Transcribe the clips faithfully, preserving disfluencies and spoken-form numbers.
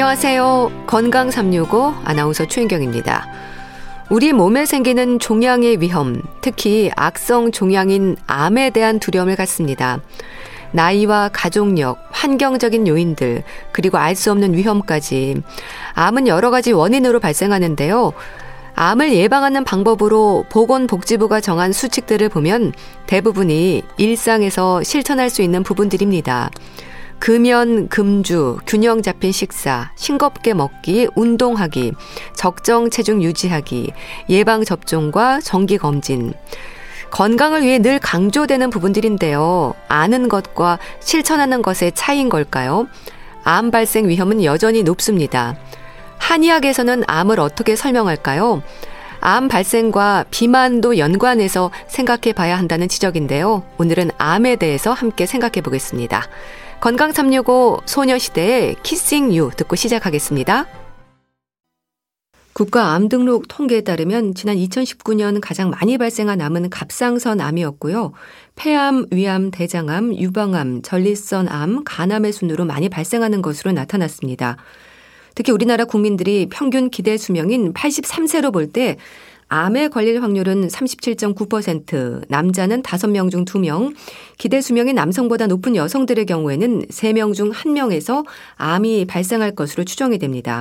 안녕하세요. 건강 삼육오 아나운서 최인경입니다. 우리 몸에 생기는 종양의 위험, 특히 악성 종양인 암에 대한 두려움을 갖습니다. 나이와 가족력, 환경적인 요인들, 그리고 알 수 없는 위험까지. 암은 여러 가지 원인으로 발생하는데요. 암을 예방하는 방법으로 보건복지부가 정한 수칙들을 보면 대부분이 일상에서 실천할 수 있는 부분들입니다. 금연, 금주, 균형 잡힌 식사, 싱겁게 먹기, 운동하기, 적정 체중 유지하기, 예방접종과 정기검진. 건강을 위해 늘 강조되는 부분들인데요. 아는 것과 실천하는 것의 차이인 걸까요? 암 발생 위험은 여전히 높습니다. 한의학에서는 암을 어떻게 설명할까요? 암 발생과 비만도 연관해서 생각해 봐야 한다는 지적인데요. 오늘은 암에 대해서 함께 생각해 보겠습니다. 건강 삼육오 소녀시대의 키싱 유 듣고 시작하겠습니다. 국가암등록 통계에 따르면 지난 이천십구 년 가장 많이 발생한 암은 갑상선 암이었고요. 폐암, 위암, 대장암, 유방암, 전립선 암, 간암의 순으로 많이 발생하는 것으로 나타났습니다. 특히 우리나라 국민들이 평균 기대 수명인 팔십삼 세로 볼 때 암에 걸릴 확률은 삼십칠 점 구 퍼센트, 남자는 다섯 명 중 두 명, 기대 수명이 남성보다 높은 여성들의 경우에는 세 명 중 한 명에서 암이 발생할 것으로 추정이 됩니다.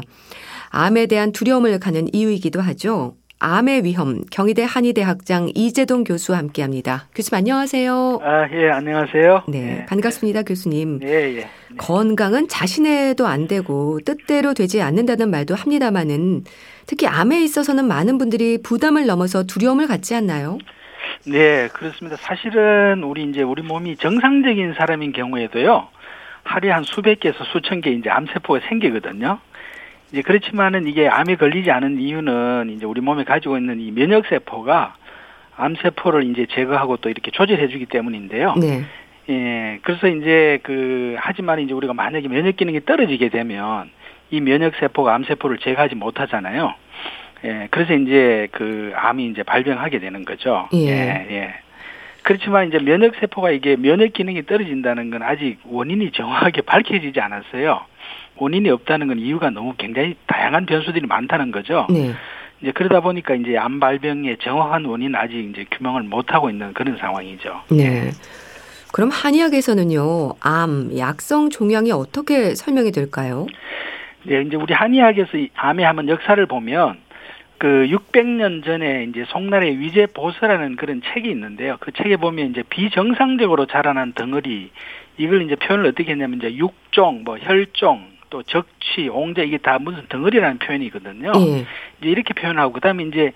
암에 대한 두려움을 가는 이유이기도 하죠. 암의 위험, 경희대 한의대 학장 이재동 교수와 함께합니다. 교수님 안녕하세요. 아, 예, 안녕하세요. 네, 예. 반갑습니다, 교수님. 예, 예. 네. 건강은 자신해도 안 되고 뜻대로 되지 않는다는 말도 합니다만은 특히 암에 있어서는 많은 분들이 부담을 넘어서 두려움을 갖지 않나요? 네, 그렇습니다. 사실은 우리 이제 우리 몸이 정상적인 사람인 경우에도요, 하루에 한 수백 개에서 수천 개 이제 암세포가 생기거든요. 이제 그렇지만은 이게 암에 걸리지 않은 이유는 이제 우리 몸에 가지고 있는 이 면역세포가 암세포를 이제 제거하고 또 이렇게 조절해주기 때문인데요. 네. 예, 그래서 이제 그, 하지만 이제 우리가 만약에 면역기능이 떨어지게 되면 이 면역세포가 암세포를 제거하지 못하잖아요. 예, 그래서 이제 그 암이 이제 발병하게 되는 거죠. 예. 예, 예. 그렇지만 이제 면역세포가 이게 면역기능이 떨어진다는 건 아직 원인이 정확하게 밝혀지지 않았어요. 원인이 없다는 건 이유가 너무 굉장히 다양한 변수들이 많다는 거죠. 네. 이제 그러다 보니까 이제 암 발병의 정확한 원인 아직 이제 규명을 못 하고 있는 그런 상황이죠. 네. 그럼 한의학에서는요, 암, 약성 종양이 어떻게 설명이 될까요? 네, 이제 우리 한의학에서 암에 하면 역사를 보면 그 육백 년 전에 이제 송나라의 위제보서라는 그런 책이 있는데요. 그 책에 보면 이제 비정상적으로 자라난 덩어리, 이걸 이제 표현을 어떻게 했냐면 이제 육종, 뭐 혈종, 또 적취, 옹자, 이게 다 무슨 덩어리라는 표현이거든요. 예. 이제 이렇게 표현하고, 그 다음에 이제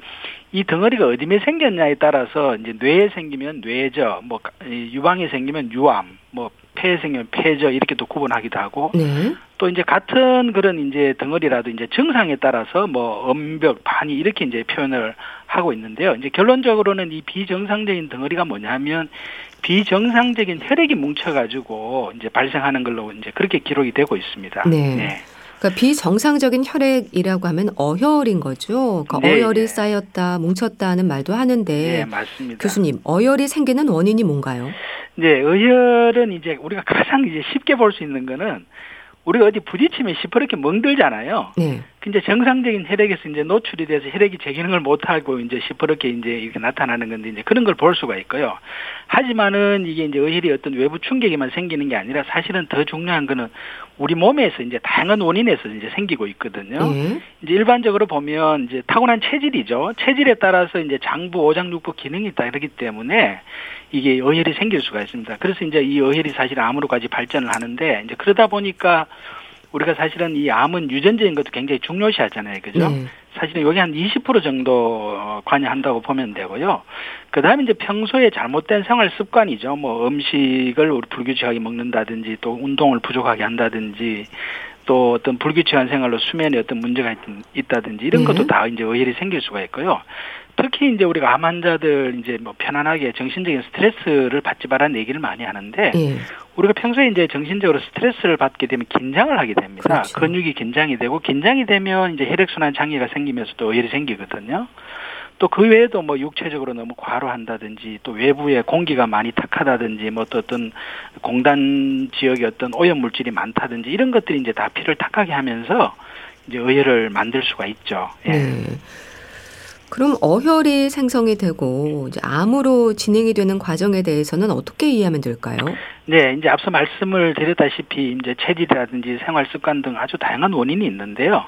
이 덩어리가 어디에 생겼냐에 따라서 이제 뇌에 생기면 뇌저, 뭐 유방에 생기면 유암, 뭐 폐에 생기면 폐저, 이렇게 또 구분하기도 하고, 네. 또 이제 같은 그런 이제 덩어리라도 이제 증상에 따라서 뭐 엄벽, 반이 이렇게 이제 표현을 하고 있는데요. 이제 결론적으로는 이 비정상적인 덩어리가 뭐냐면 비정상적인 혈액이 뭉쳐가지고 이제 발생하는 걸로 이제 그렇게 기록이 되고 있습니다. 네. 네. 그러니까 비정상적인 혈액이라고 하면 어혈인 거죠. 그러니까 네, 어혈이 네. 쌓였다, 뭉쳤다는 말도 하는데, 네, 맞습니다. 교수님, 어혈이 생기는 원인이 뭔가요? 네, 어혈은 이제 우리가 가장 이제 쉽게 볼 수 있는 거는 우리가 어디 부딪히면 시퍼렇게 멍들잖아요. 네. 근데 정상적인 혈액에서 이제 노출이 돼서 혈액이 제 기능을 못하고 이제 시퍼렇게 이제 이렇게 나타나는 건데 이제 그런 걸 볼 수가 있고요. 하지만은 이게 이제 의혈이 어떤 외부 충격에만 생기는 게 아니라 사실은 더 중요한 거는 우리 몸에서 이제 다양한 원인에서 이제 생기고 있거든요. 네. 이제 일반적으로 보면 이제 타고난 체질이죠. 체질에 따라서 이제 장부, 오장육부 기능이 다 이렇기 때문에 이게 의혈이 생길 수가 있습니다. 그래서 이제 이 의혈이 사실 암으로까지 발전을 하는데 이제 그러다 보니까 우리가 사실은 이 암은 유전적인 것도 굉장히 중요시 하잖아요. 그죠? 네. 사실은 여기 한 이십 퍼센트 정도 관여한다고 보면 되고요. 그 다음에 이제 평소에 잘못된 생활 습관이죠. 뭐 음식을 우리 불규칙하게 먹는다든지 또 운동을 부족하게 한다든지 또 어떤 불규칙한 생활로 수면에 어떤 문제가 있다든지 이런 것도 네. 다 이제 의혈이 생길 수가 있고요. 특히 이제 우리가 암 환자들 이제 뭐 편안하게 정신적인 스트레스를 받지 말라는 얘기를 많이 하는데 예. 우리가 평소에 이제 정신적으로 스트레스를 받게 되면 긴장을 하게 됩니다. 그렇죠. 근육이 긴장이 되고 긴장이 되면 이제 혈액순환 장애가 생기면서 또 의혈이 생기거든요. 또 그 외에도 뭐 육체적으로 너무 과로한다든지 또 외부에 공기가 많이 탁하다든지 뭐 또 어떤 공단 지역에 어떤 오염물질이 많다든지 이런 것들이 이제 다 피를 탁하게 하면서 이제 어혈을 만들 수가 있죠. 예. 네. 그럼 어혈이 생성이 되고 이제 암으로 진행이 되는 과정에 대해서는 어떻게 이해하면 될까요? 네, 이제 앞서 말씀을 드렸다시피 이제 체질이라든지 생활 습관 등 아주 다양한 원인이 있는데요.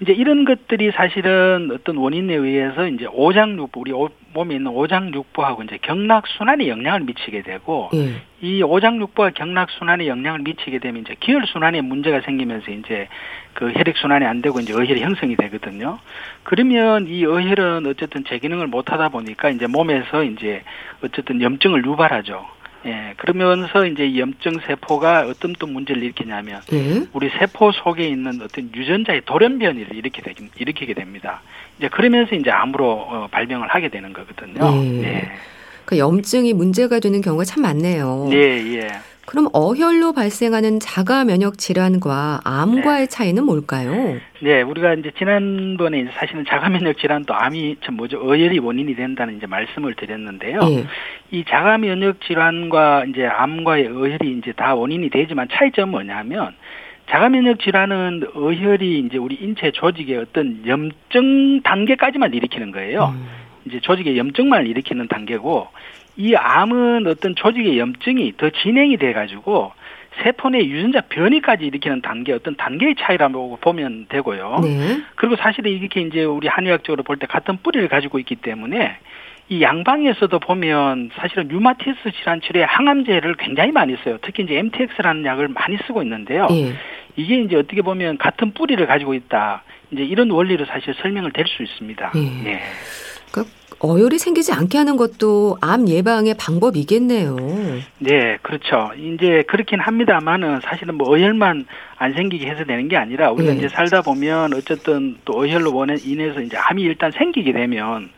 이제 이런 것들이 사실은 어떤 원인에 의해서 이제 오장육부, 우리 몸에 있는 오장육부하고 이제 경락순환에 영향을 미치게 되고, 예. 이 오장육부와 경락순환에 영향을 미치게 되면 이제 기혈순환에 문제가 생기면서 이제 그 혈액순환이 안 되고 이제 어혈이 형성이 되거든요. 그러면 이 어혈은 어쨌든 제기능을 못 하다 보니까 이제 몸에서 이제 어쨌든 염증을 유발하죠. 예, 그러면서 이제 염증 세포가 어떤 또 문제를 일으키냐면, 예? 우리 세포 속에 있는 어떤 유전자의 돌연변이를 일으키게, 일으키게 됩니다. 이제 그러면서 이제 암으로 어, 발병을 하게 되는 거거든요. 예. 예. 그러니까 염증이 문제가 되는 경우가 참 많네요. 예, 예. 그럼 어혈로 발생하는 자가 면역 질환과 암과의 네. 차이는 뭘까요? 네, 우리가 이제 지난번에 이제 사실은 자가 면역 질환도 암이 참 뭐죠? 어혈이 원인이 된다는 이제 말씀을 드렸는데요. 네. 이 자가 면역 질환과 이제 암과의 어혈이 이제 다 원인이 되지만 차이점은 뭐냐면 자가 면역 질환은 어혈이 이제 우리 인체 조직의 어떤 염증 단계까지만 일으키는 거예요. 음. 이제 조직의 염증만 일으키는 단계고 이 암은 어떤 조직의 염증이 더 진행이 돼가지고 세포 내 유전자 변이까지 일으키는 단계, 어떤 단계의 차이라고 보면 되고요. 네. 그리고 사실은 이렇게 이제 우리 한의학적으로 볼 때 같은 뿌리를 가지고 있기 때문에 이 양방에서도 보면 사실은 류마티스 질환 치료에 항암제를 굉장히 많이 써요. 특히 이제 엠티엑스라는 약을 많이 쓰고 있는데요. 네. 이게 이제 어떻게 보면 같은 뿌리를 가지고 있다. 이제 이런 원리로 사실 설명을 될 수 있습니다. 네. 네. 그러니까 어혈이 생기지 않게 하는 것도 암 예방의 방법이겠네요. 네, 그렇죠. 이제 그렇긴 합니다만은 사실은 뭐 어혈만 안 생기게 해서 되는 게 아니라 우리가 네. 이제 살다 보면 어쨌든 또 어혈로 인해서 이제 암이 일단 생기게 되면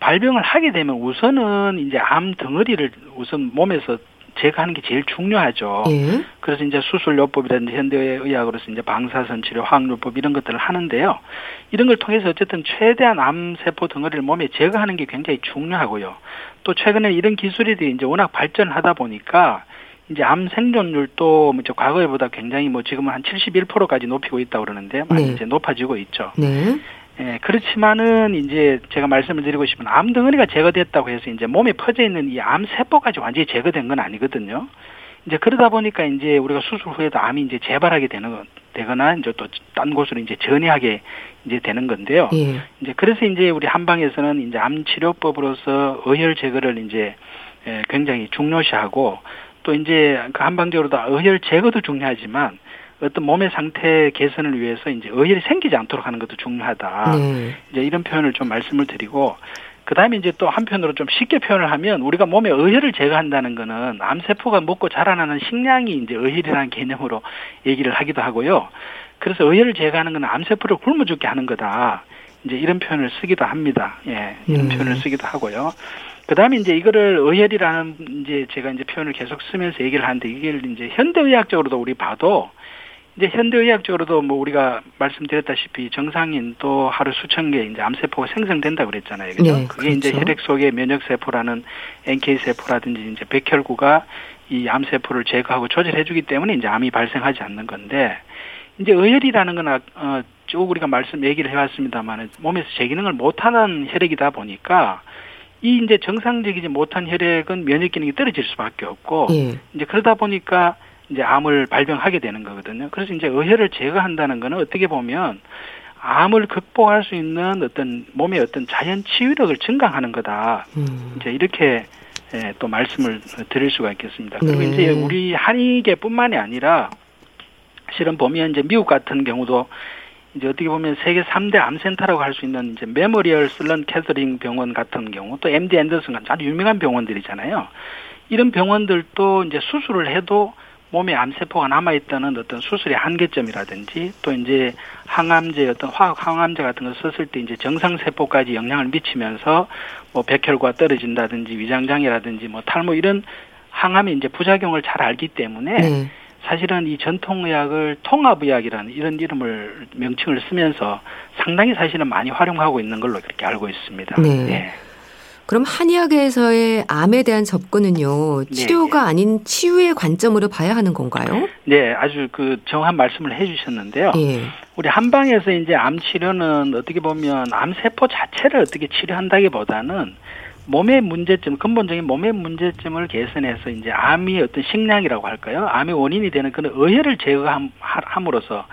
발병을 하게 되면 우선은 이제 암 덩어리를 우선 몸에서 제거하는 게 제일 중요하죠. 예. 그래서 이제 수술요법이라든지 현대의학으로서 이제 방사선 치료, 화학요법 이런 것들을 하는데요. 이런 걸 통해서 어쨌든 최대한 암세포 덩어리를 몸에 제거하는 게 굉장히 중요하고요. 또 최근에 이런 기술이 이제 워낙 발전하다 보니까 이제 암 생존율도 이제 과거에보다 굉장히 뭐 지금은 한 칠십일 퍼센트까지 높이고 있다고 그러는데 많이 네. 이제 높아지고 있죠. 네. 예, 그렇지만은 이제 제가 말씀을 드리고 싶은 암 덩어리가 제거됐다고 해서 이제 몸에 퍼져 있는 이 암 세포까지 완전히 제거된 건 아니거든요. 이제 그러다 보니까 이제 우리가 수술 후에도 암이 이제 재발하게 되는 되거나 이제 또 딴 곳으로 이제 전이하게 이제 되는 건데요. 예. 이제 그래서 이제 우리 한방에서는 이제 암 치료법으로서 어혈 제거를 이제 예, 굉장히 중요시하고 또 이제 그 한방적으로도 어혈 제거도 중요하지만 어떤 몸의 상태 개선을 위해서 이제 어혈이 생기지 않도록 하는 것도 중요하다. 네. 이제 이런 표현을 좀 말씀을 드리고, 그 다음에 이제 또 한편으로 좀 쉽게 표현을 하면 우리가 몸에 어혈을 제거한다는 거는 암세포가 먹고 자라나는 식량이 이제 어혈이라는 개념으로 얘기를 하기도 하고요. 그래서 어혈을 제거하는 건 암세포를 굶어 죽게 하는 거다. 이제 이런 표현을 쓰기도 합니다. 예, 이런 네. 표현을 쓰기도 하고요. 그 다음에 이제 이거를 어혈이라는 이제 제가 이제 표현을 계속 쓰면서 얘기를 하는데 이게 이제 현대의학적으로도 우리 봐도 이제 현대의학적으로도 뭐 우리가 말씀드렸다시피 정상인도 하루 수천 개 이제 암세포가 생성된다고 그랬잖아요. 그죠? 네, 그게 그렇죠. 이제 혈액 속에 면역세포라는 엔케이 세포라든지 이제 백혈구가 이 암세포를 제거하고 조절해주기 때문에 이제 암이 발생하지 않는 건데, 이제 어혈이라는 건, 어, 쭉 우리가 말씀, 얘기를 해왔습니다만 몸에서 제기능을 못하는 혈액이다 보니까 이 이제 정상적이지 못한 혈액은 면역 기능이 떨어질 수밖에 없고, 네. 이제 그러다 보니까 이제 암을 발병하게 되는 거거든요. 그래서 이제 어혈을 제거한다는 거는 어떻게 보면 암을 극복할 수 있는 어떤 몸의 어떤 자연 치유력을 증강하는 거다. 음. 이제 이렇게 또 말씀을 드릴 수가 있겠습니다. 네. 그리고 이제 우리 한의계뿐만이 아니라 실은 보면 이제 미국 같은 경우도 이제 어떻게 보면 세계 삼 대 암센터라고 할 수 있는 이제 메모리얼 슬론 캐터링 병원 같은 경우 또 엠디 앤더슨 같은 아주 유명한 병원들이잖아요. 이런 병원들도 이제 수술을 해도 몸에 암세포가 남아있다는 어떤 수술의 한계점이라든지 또 이제 항암제 어떤 화학 항암제 같은 걸 썼을 때 이제 정상세포까지 영향을 미치면서 뭐 백혈구가 떨어진다든지 위장장애라든지 뭐 탈모 이런 항암의 이제 부작용을 잘 알기 때문에 네. 사실은 이 전통의학을 통합의학이라는 이런 이름을 명칭을 쓰면서 상당히 사실은 많이 활용하고 있는 걸로 그렇게 알고 있습니다. 네. 네. 그럼 한의학에서의 암에 대한 접근은요, 치료가 네. 아닌 치유의 관점으로 봐야 하는 건가요? 네, 아주 그 정확한 말씀을 해주셨는데요. 네. 우리 한방에서 이제 암 치료는 어떻게 보면 암 세포 자체를 어떻게 치료한다기보다는 몸의 문제점, 근본적인 몸의 문제점을 개선해서 이제 암이 어떤 식량이라고 할까요? 암의 원인이 되는 그런 어혈을 제거함으로써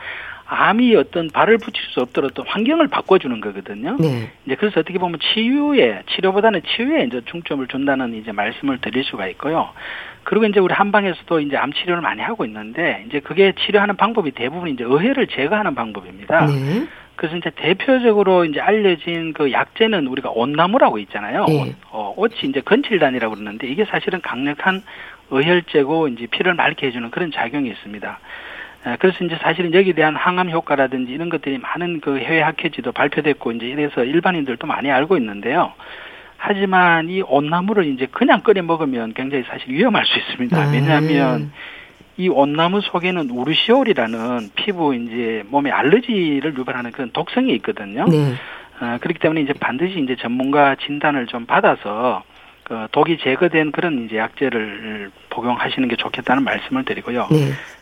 암이 어떤 발을 붙일 수 없도록 어떤 환경을 바꿔주는 거거든요. 네. 이제 그래서 어떻게 보면 치유에, 치료보다는 치유에 이제 중점을 준다는 이제 말씀을 드릴 수가 있고요. 그리고 이제 우리 한방에서도 이제 암 치료를 많이 하고 있는데 이제 그게 치료하는 방법이 대부분 이제 어혈을 제거하는 방법입니다. 네. 그래서 이제 대표적으로 이제 알려진 그 약재는 우리가 온나무라고 있잖아요. 네. 어, 옷이 이제 건칠단이라고 그러는데 이게 사실은 강력한 어혈제고 이제 피를 맑게 해주는 그런 작용이 있습니다. 그래서 이제 사실은 여기에 대한 항암 효과라든지 이런 것들이 많은 그 해외 학회지도 발표됐고 이제 이래서 일반인들도 많이 알고 있는데요. 하지만 이 온나무를 이제 그냥 끓여 먹으면 굉장히 사실 위험할 수 있습니다. 왜냐하면 이 온나무 속에는 우르시올이라는 피부 이제 몸에 알러지를 유발하는 그런 독성이 있거든요. 네. 어, 그렇기 때문에 이제 반드시 이제 전문가 진단을 좀 받아서 그 독이 제거된 그런 이제 약제를 복용하시는 게 좋겠다는 말씀을 드리고요. 네.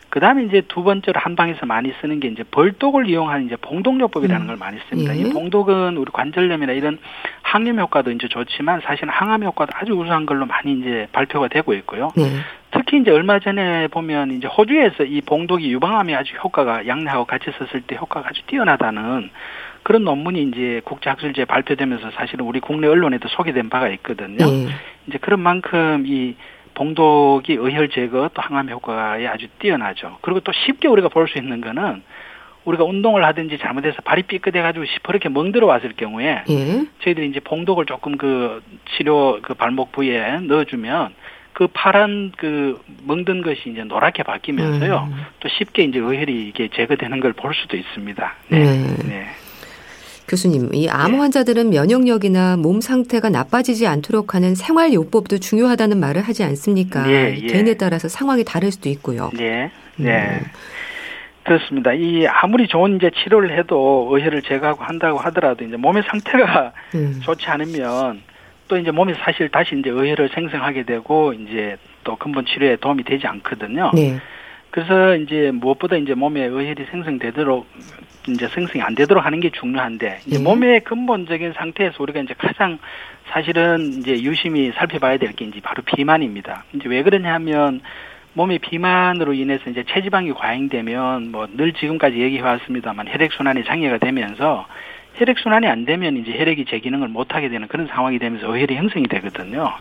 그다음에 이제 두 번째로 한방에서 많이 쓰는 게 이제 벌독을 이용한 이제 봉독요법이라는 음. 걸 많이 씁니다. 예. 이 봉독은 우리 관절염이나 이런 항염 효과도 이제 좋지만 사실 항암 효과도 아주 우수한 걸로 많이 이제 발표가 되고 있고요. 예. 특히 이제 얼마 전에 보면 이제 호주에서 이 봉독이 유방암에 아주 효과가 양내하고 같이 썼을 때 효과가 아주 뛰어나다는 그런 논문이 이제 국제학술지에 발표되면서 사실은 우리 국내 언론에도 소개된 바가 있거든요. 예. 이제 그런 만큼 이 봉독이 어혈 제거 또 항암 효과에 아주 뛰어나죠. 그리고 또 쉽게 우리가 볼 수 있는 거는 우리가 운동을 하든지 잘못해서 발이 삐끗해가지고 시퍼렇게 멍들어 왔을 경우에 예. 저희들이 이제 봉독을 조금 그 치료 그 발목 부위에 넣어주면 그 파란 그 멍든 것이 이제 노랗게 바뀌면서요. 음. 또 쉽게 이제 어혈이 이게 제거되는 걸 볼 수도 있습니다. 네. 음. 네. 교수님, 이 암 환자들은 면역력이나 몸 상태가 나빠지지 않도록 하는 생활요법도 중요하다는 말을 하지 않습니까? 네, 예. 개인에 따라서 상황이 다를 수도 있고요. 네, 네. 음. 그렇습니다. 이 아무리 좋은 이제 치료를 해도 어혈을 제거하고 한다고 하더라도 이제 몸의 상태가 음. 좋지 않으면 또 이제 몸이 사실 다시 이제 어혈을 생성하게 되고 이제 또 근본 치료에 도움이 되지 않거든요. 네. 그래서 이제 무엇보다 이제 몸에 어혈이 생성되도록 이제 생성이 안 되도록 하는 게 중요한데 이제 네. 몸의 근본적인 상태에서 우리가 이제 가장 사실은 이제 유심히 살펴봐야 될 게 이제 바로 비만입니다. 이제 왜 그러냐면 몸의 비만으로 인해서 이제 체지방이 과잉되면 뭐 늘 지금까지 얘기해 왔습니다만 혈액 순환이 장애가 되면서 혈액 순환이 안 되면 이제 혈액이 제 기능을 못 하게 되는 그런 상황이 되면서 어혈이 형성이 되거든요.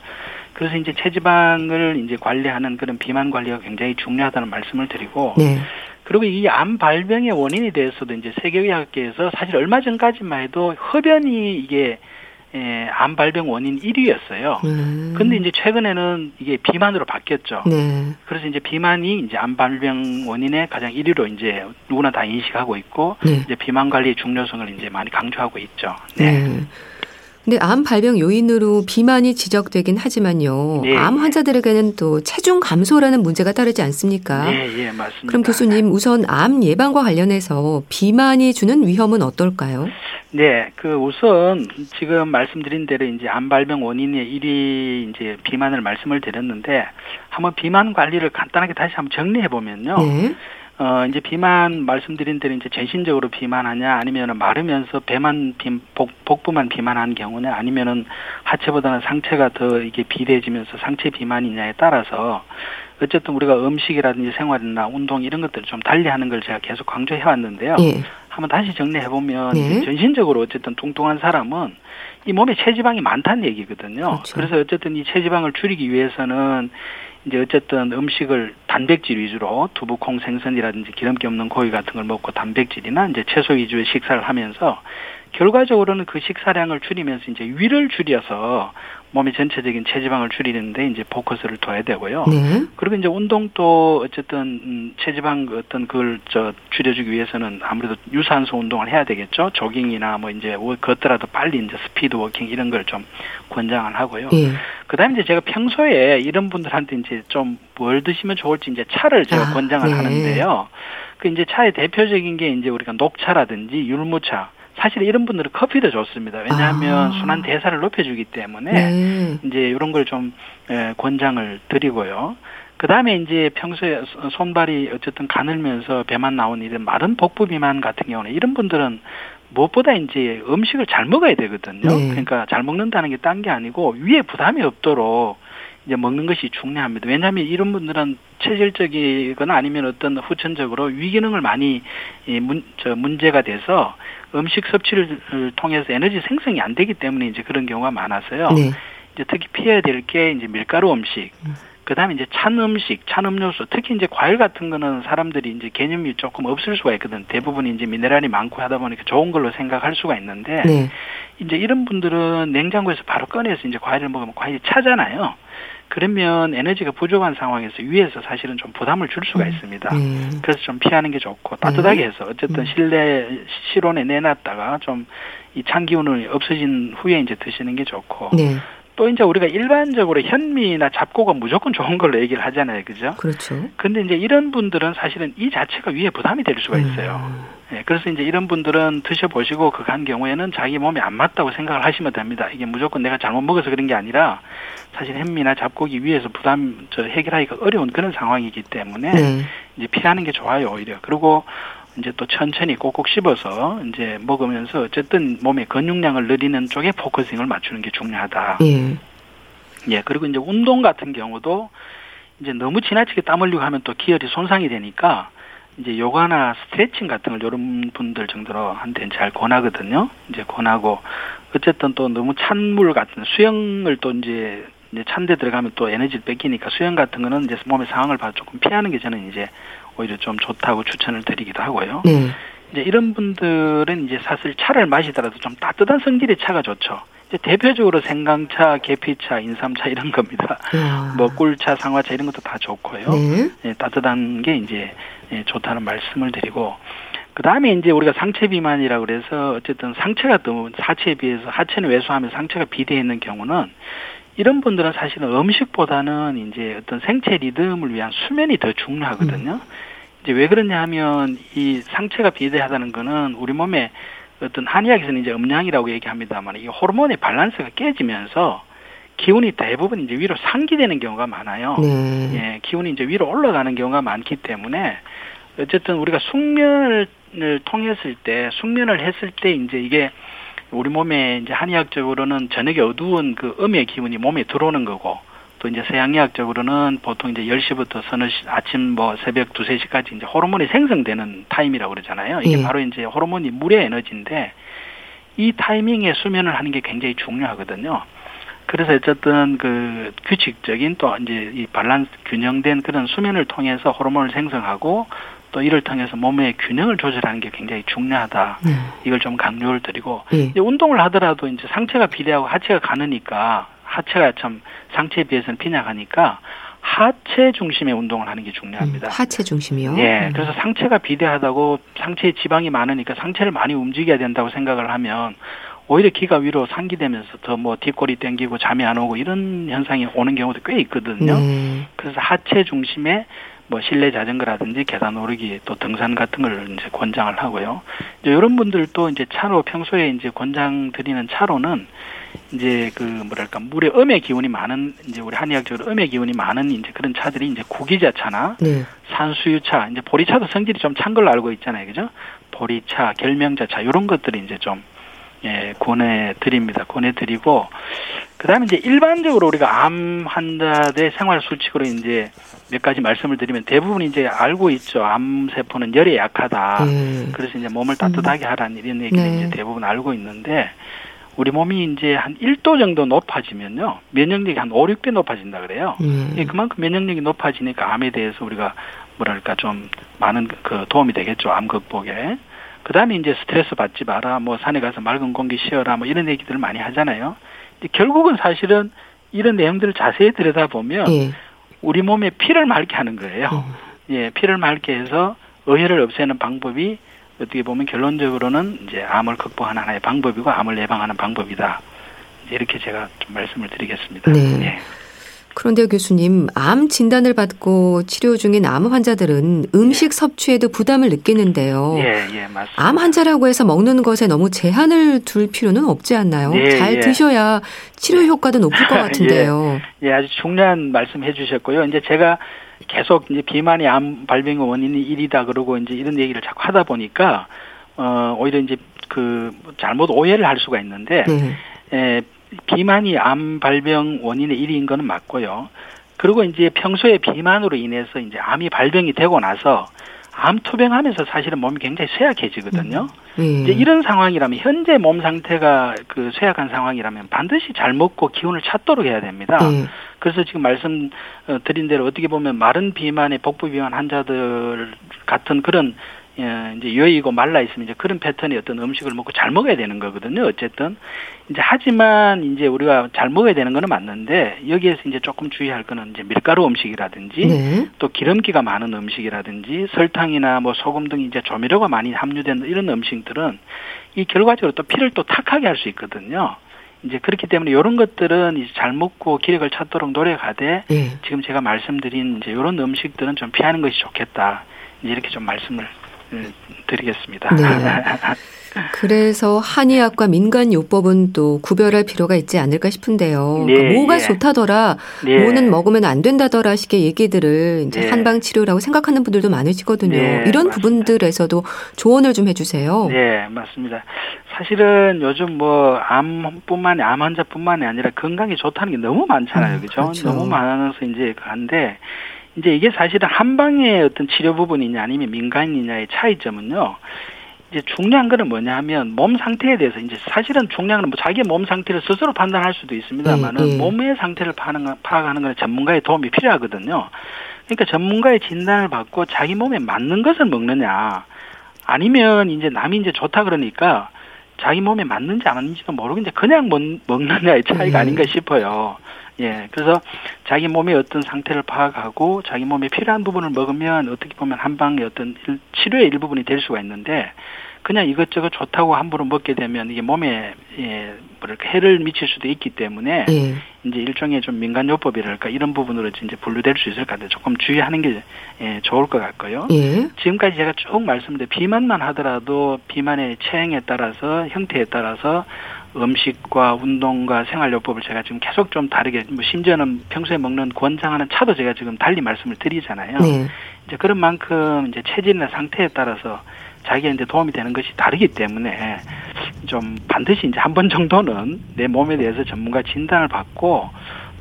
그래서 이제 체지방을 이제 관리하는 그런 비만 관리가 굉장히 중요하다는 말씀을 드리고, 네. 그리고 이 암 발병의 원인에 대해서도 이제 세계의학계에서 사실 얼마 전까지만 해도 흡연이 이게 예, 암 발병 원인 일 위였어요. 음. 근데 이제 최근에는 이게 비만으로 바뀌었죠. 네. 그래서 이제 비만이 이제 암 발병 원인의 가장 일 위로 이제 누구나 다 인식하고 있고, 네. 이제 비만 관리의 중요성을 이제 많이 강조하고 있죠. 네. 네. 근데 암 발병 요인으로 비만이 지적되긴 하지만요. 네. 암 환자들에게는 또 체중 감소라는 문제가 따르지 않습니까? 네, 예, 맞습니다. 그럼 교수님 우선 암 예방과 관련해서 비만이 주는 위험은 어떨까요? 네, 그 우선 지금 말씀드린 대로 이제 암 발병 원인의 일 위 이제 비만을 말씀을 드렸는데 한번 비만 관리를 간단하게 다시 한번 정리해 보면요. 네. 어, 이제 비만 말씀드린 대로 이제 전신적으로 비만하냐 아니면은 마르면서 배만 비, 복, 복부만 비만한 경우냐 아니면은 하체보다는 상체가 더 이게 비대해지면서 상체 비만이냐에 따라서 어쨌든 우리가 음식이라든지 생활이나 운동 이런 것들을 좀 달리하는 걸 제가 계속 강조해 왔는데요. 예. 한번 다시 정리해 보면 예. 전신적으로 어쨌든 뚱뚱한 사람은 이 몸에 체지방이 많다는 얘기거든요. 그렇죠. 그래서 어쨌든 이 체지방을 줄이기 위해서는 이제 어쨌든 음식을 단백질 위주로 두부, 콩, 생선이라든지 기름기 없는 고기 같은 걸 먹고 단백질이나 이제 채소 위주의 식사를 하면서 결과적으로는 그 식사량을 줄이면서 이제 위를 줄여서 몸의 전체적인 체지방을 줄이는데 이제 포커스를 둬야 되고요. 네. 그리고 이제 운동도 어쨌든 체지방 어떤 그걸 저 줄여주기 위해서는 아무래도 유산소 운동을 해야 되겠죠. 조깅이나 뭐 이제 걷더라도 빨리 이제 스피드 워킹 이런 걸 좀 권장을 하고요. 네. 그다음에 이제 제가 평소에 이런 분들한테 이제 좀 뭘 드시면 좋을지 이제 차를 제가 아, 권장을 네. 하는데요. 그 이제 차의 대표적인 게 이제 우리가 녹차라든지 율무차. 사실 이런 분들은 커피도 좋습니다. 왜냐하면 아. 순환 대사를 높여주기 때문에 네. 이제 이런 걸 좀 권장을 드리고요. 그 다음에 이제 평소에 손발이 어쨌든 가늘면서 배만 나오는 이런 마른 복부 비만 같은 경우는 이런 분들은 무엇보다 이제 음식을 잘 먹어야 되거든요. 네. 그러니까 잘 먹는다는 게 딴 게 아니고 위에 부담이 없도록 이제 먹는 것이 중요합니다. 왜냐하면 이런 분들은 체질적이거나 아니면 어떤 후천적으로 위기능을 많이 문, 저 문제가 돼서 음식 섭취를 통해서 에너지 생성이 안 되기 때문에 이제 그런 경우가 많아서요. 네. 이제 특히 피해야 될 게 이제 밀가루 음식, 그다음에 이제 찬 음식, 찬 음료수, 특히 이제 과일 같은 거는 사람들이 이제 개념이 조금 없을 수가 있거든. 대부분 이제 미네랄이 많고 하다 보니까 좋은 걸로 생각할 수가 있는데 네. 이제 이런 분들은 냉장고에서 바로 꺼내서 이제 과일을 먹으면 과일이 차잖아요. 그러면 에너지가 부족한 상황에서 위에서 사실은 좀 부담을 줄 수가 있습니다. 네. 그래서 좀 피하는 게 좋고 따뜻하게 해서 어쨌든 실내 실온에 내놨다가 좀 이 찬 기운이 없어진 후에 이제 드시는 게 좋고 네. 또 이제 우리가 일반적으로 현미나 잡곡은 무조건 좋은 걸로 얘기를 하잖아요, 그죠? 그렇죠. 근데 이제 이런 분들은 사실은 이 자체가 위에 부담이 될 수가 있어요. 음. 예, 그래서 이제 이런 분들은 드셔보시고 그간 경우에는 자기 몸에 안 맞다고 생각을 하시면 됩니다. 이게 무조건 내가 잘못 먹어서 그런 게 아니라 사실 햄미나 잡곡이 위에서 부담 저 해결하기가 어려운 그런 상황이기 때문에 네. 이제 피하는 게 좋아요, 오히려. 그리고 이제 또 천천히 꼭꼭 씹어서 이제 먹으면서 어쨌든 몸의 근육량을 늘리는 쪽에 포커싱을 맞추는 게 중요하다. 네. 예, 그리고 이제 운동 같은 경우도 이제 너무 지나치게 땀 흘리고 하면 또 기혈이 손상이 되니까 이제 요가나 스트레칭 같은 걸 이런 분들 정도로 한테는 잘 권하거든요. 이제 권하고 어쨌든 또 너무 찬 물 같은 수영을 또 이제 찬데 들어가면 또 에너지를 뺏기니까 수영 같은 거는 이제 몸의 상황을 봐서 조금 피하는 게 저는 이제 오히려 좀 좋다고 추천을 드리기도 하고요. 네. 이제 이런 분들은 이제 사실 차를 마시더라도 좀 따뜻한 성질의 차가 좋죠. 이제 대표적으로 생강차, 계피차, 인삼차 이런 겁니다. 아. 뭐 꿀차, 상화차 이런 것도 다 좋고요. 네. 예, 따뜻한 게 이제 예, 좋다는 말씀을 드리고 그 다음에 이제 우리가 상체 비만이라고 그래서 어쨌든 상체가 너무 하체에 비해서 하체는 왜소하면 상체가 비대해 있는 경우는 이런 분들은 사실은 음식보다는 이제 어떤 생체 리듬을 위한 수면이 더 중요하거든요. 음. 이제 왜 그러냐 하면 이 상체가 비대하다는 거는 우리 몸에 어떤 한의학에서는 이제 음양이라고 얘기합니다만 이 호르몬의 밸런스가 깨지면서 기운이 대부분 이제 위로 상기되는 경우가 많아요. 네. 예, 기운이 이제 위로 올라가는 경우가 많기 때문에 어쨌든 우리가 숙면을 통했을 때 숙면을 했을 때 이제 이게 우리 몸에 이제 한의학적으로는 저녁에 어두운 그 음의 기운이 몸에 들어오는 거고 또 이제 서양의학적으로는 보통 이제 열 시부터 서너 시, 아침 뭐 새벽 두세 시까지 이제 호르몬이 생성되는 타임이라고 그러잖아요. 이게 예. 바로 이제 호르몬이 물의 에너지인데 이 타이밍에 수면을 하는 게 굉장히 중요하거든요. 그래서 어쨌든 그 규칙적인 또 이제 이 밸런스 균형된 그런 수면을 통해서 호르몬을 생성하고 또 이를 통해서 몸의 균형을 조절하는 게 굉장히 중요하다. 네. 이걸 좀 강조를 드리고 네. 이제 운동을 하더라도 이제 상체가 비대하고 하체가 가느니까 하체가 참 상체에 비해서는 빈약하니까 하체 중심의 운동을 하는 게 중요합니다. 음, 하체 중심이요? 예. 음. 그래서 상체가 비대하다고 상체에 지방이 많으니까 상체를 많이 움직여야 된다고 생각을 하면 오히려 기가 위로 상기되면서 더 뭐 뒷골이 땡기고 잠이 안 오고 이런 현상이 오는 경우도 꽤 있거든요. 음. 그래서 하체 중심의 뭐 실내 자전거라든지 계단 오르기 또 등산 같은 걸 이제 권장을 하고요. 이제 이런 분들도 이제 차로 평소에 이제 권장 드리는 차로는 이제 그 뭐랄까 물의 음의 기운이 많은 이제 우리 한의학적으로 음의 기운이 많은 이제 그런 차들이 이제 구기자차나 네. 산수유차 이제 보리차도 성질이 좀 찬 걸로 알고 있잖아요, 그죠? 보리차, 결명자차 이런 것들이 이제 좀 예, 권해드립니다. 권해드리고 그다음에 이제 일반적으로 우리가 암 환자들의 생활 수칙으로 이제 몇 가지 말씀을 드리면 대부분 이제 알고 있죠. 암 세포는 열에 약하다. 음. 그래서 이제 몸을 따뜻하게 하라는 이런 얘기를 네. 이제 대부분 알고 있는데 우리 몸이 이제 한 일 도 정도 높아지면요 면역력이 한 오, 육 배 높아진다 그래요. 음. 예, 그만큼 면역력이 높아지니까 암에 대해서 우리가 뭐랄까 좀 많은 그 도움이 되겠죠. 암 극복에. 그 다음에 이제 스트레스 받지 마라, 뭐 산에 가서 맑은 공기 쉬어라, 뭐 이런 얘기들을 많이 하잖아요. 근데 결국은 사실은 이런 내용들을 자세히 들여다보면 예. 우리 몸에 피를 맑게 하는 거예요. 음. 예, 피를 맑게 해서 어혈을 없애는 방법이 어떻게 보면 결론적으로는 이제 암을 극복하는 하나의 방법이고 암을 예방하는 방법이다. 이제 이렇게 제가 좀 말씀을 드리겠습니다. 네. 예. 그런데 교수님, 암 진단을 받고 치료 중인 암 환자들은 음식 섭취에도 부담을 느끼는데요. 예, 예, 맞습니다. 암 환자라고 해서 먹는 것에 너무 제한을 둘 필요는 없지 않나요? 예, 잘 예. 드셔야 치료 효과도 높을 것 같은데요. 예, 예, 아주 중요한 말씀해 주셨고요. 이제 제가 계속 이제 비만이 암 발병의 원인이 일이다 그러고 이제 이런 얘기를 자꾸 하다 보니까 어, 오히려 이제 그 잘못 오해를 할 수가 있는데. 네. 예, 비만이 암 발병 원인의 일인 거는 맞고요. 그리고 이제 평소에 비만으로 인해서 이제 암이 발병이 되고 나서 암 투병하면서 사실은 몸이 굉장히 쇠약해지거든요. 음. 이제 이런 상황이라면 현재 몸 상태가 그 쇠약한 상황이라면 반드시 잘 먹고 기운을 찾도록 해야 됩니다. 음. 그래서 지금 말씀 드린 대로 어떻게 보면 마른 비만의 복부 비만 환자들 같은 그런 예, 이제 여의고 말라 있으면 이제 그런 패턴의 어떤 음식을 먹고 잘 먹어야 되는 거거든요. 어쨌든 이제 하지만 이제 우리가 잘 먹어야 되는 거는 맞는데 여기에서 이제 조금 주의할 거는 이제 밀가루 음식이라든지 네. 또 기름기가 많은 음식이라든지 설탕이나 뭐 소금 등 이제 조미료가 많이 함유된 이런 음식들은 이 결과적으로 또 피를 또 탁하게 할 수 있거든요. 이제 그렇기 때문에 이런 것들은 이제 잘 먹고 기력을 찾도록 노력하되 네. 지금 제가 말씀드린 이제 이런 음식들은 좀 피하는 것이 좋겠다. 이제 이렇게 좀 말씀을. 드리겠습니다. 네. 그래서 한의학과 민간요법은 또 구별할 필요가 있지 않을까 싶은데요. 네, 그러니까 뭐가 예. 좋다더라, 네. 뭐는 먹으면 안 된다더라 식의 얘기들을 이제 네. 한방치료라고 생각하는 분들도 많으시거든요. 네, 이런 맞습니다. 부분들에서도 조언을 좀 해주세요. 네, 맞습니다. 사실은 요즘 뭐 암뿐만이 암 환자뿐만이 아니라 건강이 좋다는 게 너무 많잖아요, 음, 그렇죠? 그렇죠? 너무 많아서 이제 한데. 이제 이게 사실은 한방의 어떤 치료 부분이냐 아니면 민간이냐의 차이점은요. 이제 중요한 거는 뭐냐 하면 몸 상태에 대해서 이제 사실은 중요한 건 뭐 자기 몸 상태를 스스로 판단할 수도 있습니다만은 네, 네. 몸의 상태를 파악하는 건 전문가의 도움이 필요하거든요. 그러니까 전문가의 진단을 받고 자기 몸에 맞는 것을 먹느냐 아니면 이제 남이 이제 좋다 그러니까 자기 몸에 맞는지 아닌지도 모르고 이제 그냥 먹느냐의 차이가 네. 아닌가 싶어요. 예, 그래서 자기 몸의 어떤 상태를 파악하고 자기 몸에 필요한 부분을 먹으면 어떻게 보면 한방의 어떤 일, 치료의 일부분이 될 수가 있는데 그냥 이것저것 좋다고 함부로 먹게 되면 이게 몸에 예, 뭐랄까 해를 미칠 수도 있기 때문에 예. 이제 일종의 좀 민간요법이랄까 이런 부분으로 이제 분류될 수 있을 것 같아요. 조금 주의하는 게 예, 좋을 것 같고요. 예. 지금까지 제가 쭉 말씀드린 비만만 하더라도 비만의 체형에 따라서 형태에 따라서 음식과 운동과 생활요법을 제가 지금 계속 좀 다르게 심지어는 평소에 먹는 권장하는 차도 제가 지금 달리 말씀을 드리잖아요. 네. 이제 그런 만큼 이제 체질이나 상태에 따라서 자기한테 도움이 되는 것이 다르기 때문에 좀 반드시 이제 한 번 정도는 내 몸에 대해서 전문가 진단을 받고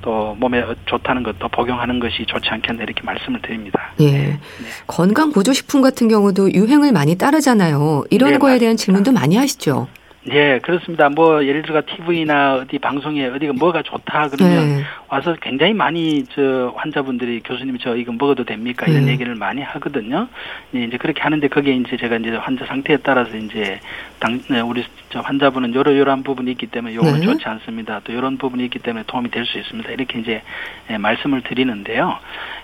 또 몸에 좋다는 것도 복용하는 것이 좋지 않겠나 이렇게 말씀을 드립니다. 예. 네. 네. 건강 보조식품 같은 경우도 유행을 많이 따르잖아요. 이런 네, 거에 맞습니다. 대한 질문도 많이 하시죠. 예, 그렇습니다. 뭐, 예를 들어, 티비나 어디 방송에 어디가 뭐가 좋다 그러면 네. 와서 굉장히 많이 저 환자분들이 교수님 저 이거 먹어도 됩니까? 이런 네. 얘기를 많이 하거든요. 예, 이제 그렇게 하는데 거기에 이제 제가 이제 환자 상태에 따라서 이제 당, 우리 저 환자분은 요러 요러한 부분이 있기 때문에 요거는 네. 좋지 않습니다. 또 요런 부분이 있기 때문에 도움이 될 수 있습니다. 이렇게 이제 예, 말씀을 드리는데요.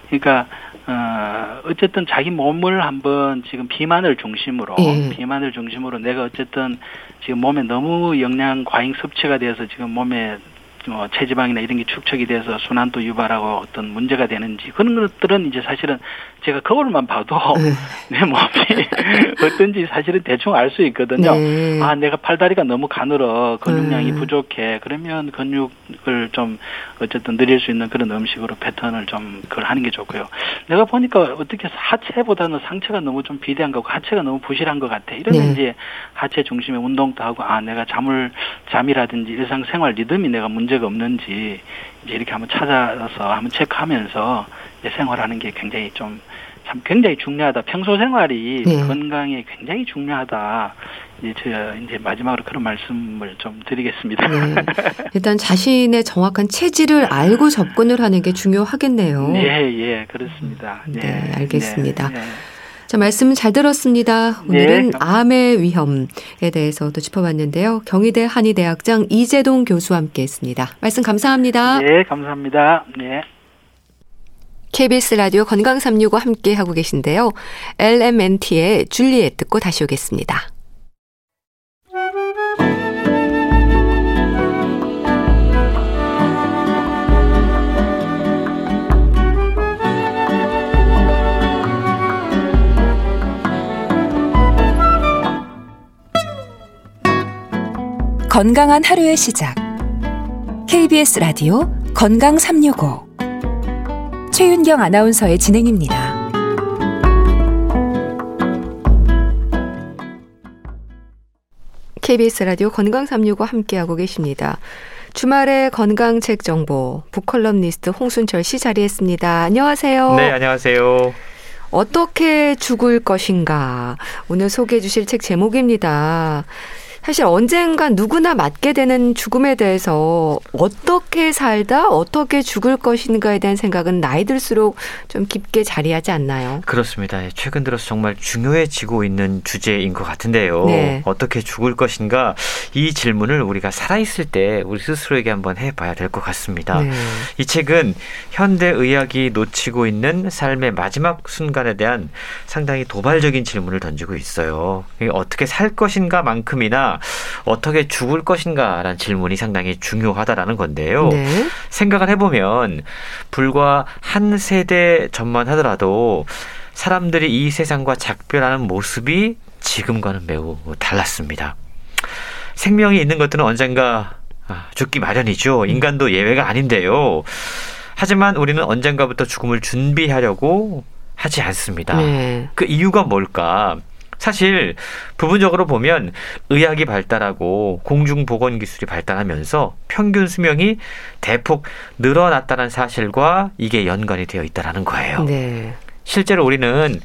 그러니까, 어, 어쨌든 자기 몸을 한번 지금 비만을 중심으로, 네. 비만을 중심으로 내가 어쨌든 지금 몸에 너무 영양 과잉 섭취가 돼서 지금 몸에 뭐 체지방이나 이런 게 축적이 돼서 순환도 유발하고 어떤 문제가 되는지 그런 것들은 이제 사실은 제가 거울만 봐도 내 몸이 어떤지 사실은 대충 알 수 있거든요. 네. 아, 내가 팔다리가 너무 가늘어 근육량이 음. 부족해. 그러면 근육을 좀 어쨌든 늘릴 수 있는 그런 음식으로 패턴을 좀 그걸 하는 게 좋고요. 내가 보니까 어떻게 하체보다는 상체가 너무 좀 비대한 거고 하체가 너무 부실한 것 같아. 이러면 네. 이제 하체 중심에 운동도 하고 아, 내가 잠을 잠이라든지 일상생활 리듬이 내가 문제 가 없는지 이제 이렇게 한번 찾아서 한번 체크하면서 생활하는 게 굉장히 좀 참 굉장히 중요하다. 평소 생활이 네. 건강에 굉장히 중요하다. 이제 제가 이제 마지막으로 그런 말씀을 좀 드리겠습니다. 네. 일단 자신의 정확한 체질을 알고 접근을 하는 게 중요하겠네요. 네, 예, 그렇습니다. 네, 네 알겠습니다. 네, 네. 자, 말씀 잘 들었습니다. 오늘은 네. 암의 위험에 대해서 또 짚어봤는데요. 경희대 한의대학장 이재동 교수와 함께했습니다. 말씀 감사합니다. 네, 감사합니다. 네. 케이비에스 라디오 건강삼육오 함께하고 계신데요. 엘엠엔티의 줄리엣 듣고 다시 오겠습니다. 건강한 하루의 시작. 케이비에스 라디오 건강삼육오 최윤경 아나운서의 진행입니다. 케이비에스 라디오 건강삼육오 함께하고 계십니다. 주말에 건강책 정보 북컬럼니스트 홍순철 씨 자리했습니다. 안녕하세요. 네, 안녕하세요. 어떻게 죽을 것인가, 오늘 소개해 주실 책 제목입니다. 사실 언젠가 누구나 맞게 되는 죽음에 대해서 어떻게 살다 어떻게 죽을 것인가에 대한 생각은 나이 들수록 좀 깊게 자리하지 않나요? 그렇습니다. 최근 들어서 정말 중요해지고 있는 주제인 것 같은데요. 네. 어떻게 죽을 것인가, 이 질문을 우리가 살아있을 때 우리 스스로에게 한번 해봐야 될 것 같습니다. 네. 이 책은 현대의학이 놓치고 있는 삶의 마지막 순간에 대한 상당히 도발적인 질문을 던지고 있어요. 어떻게 살 것인가 만큼이나 어떻게 죽을 것인가라는 질문이 상당히 중요하다라는 건데요. 네. 생각을 해보면 불과 한 세대 전만 하더라도 사람들이 이 세상과 작별하는 모습이 지금과는 매우 달랐습니다. 생명이 있는 것들은 언젠가 죽기 마련이죠. 인간도 예외가 아닌데요. 하지만 우리는 언젠가부터 죽음을 준비하려고 하지 않습니다. 네. 그 이유가 뭘까? 사실 부분적으로 보면 의학이 발달하고 공중보건기술이 발달하면서 평균 수명이 대폭 늘어났다는 사실과 이게 연관이 되어 있다는 거예요. 네. 실제로 우리는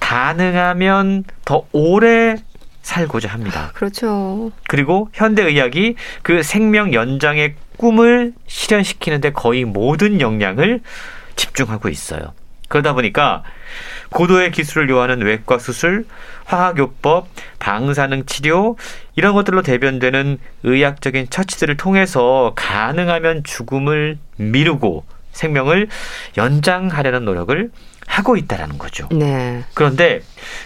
가능하면 더 오래 살고자 합니다. 그렇죠. 그리고 현대의학이 그 생명 연장의 꿈을 실현시키는 데 거의 모든 역량을 집중하고 있어요. 그러다 보니까 고도의 기술을 요하는 외과 수술, 화학요법, 방사능 치료 이런 것들로 대변되는 의학적인 처치들을 통해서 가능하면 죽음을 미루고 생명을 연장하려는 노력을 하고 있다는 거죠. 네. 그런데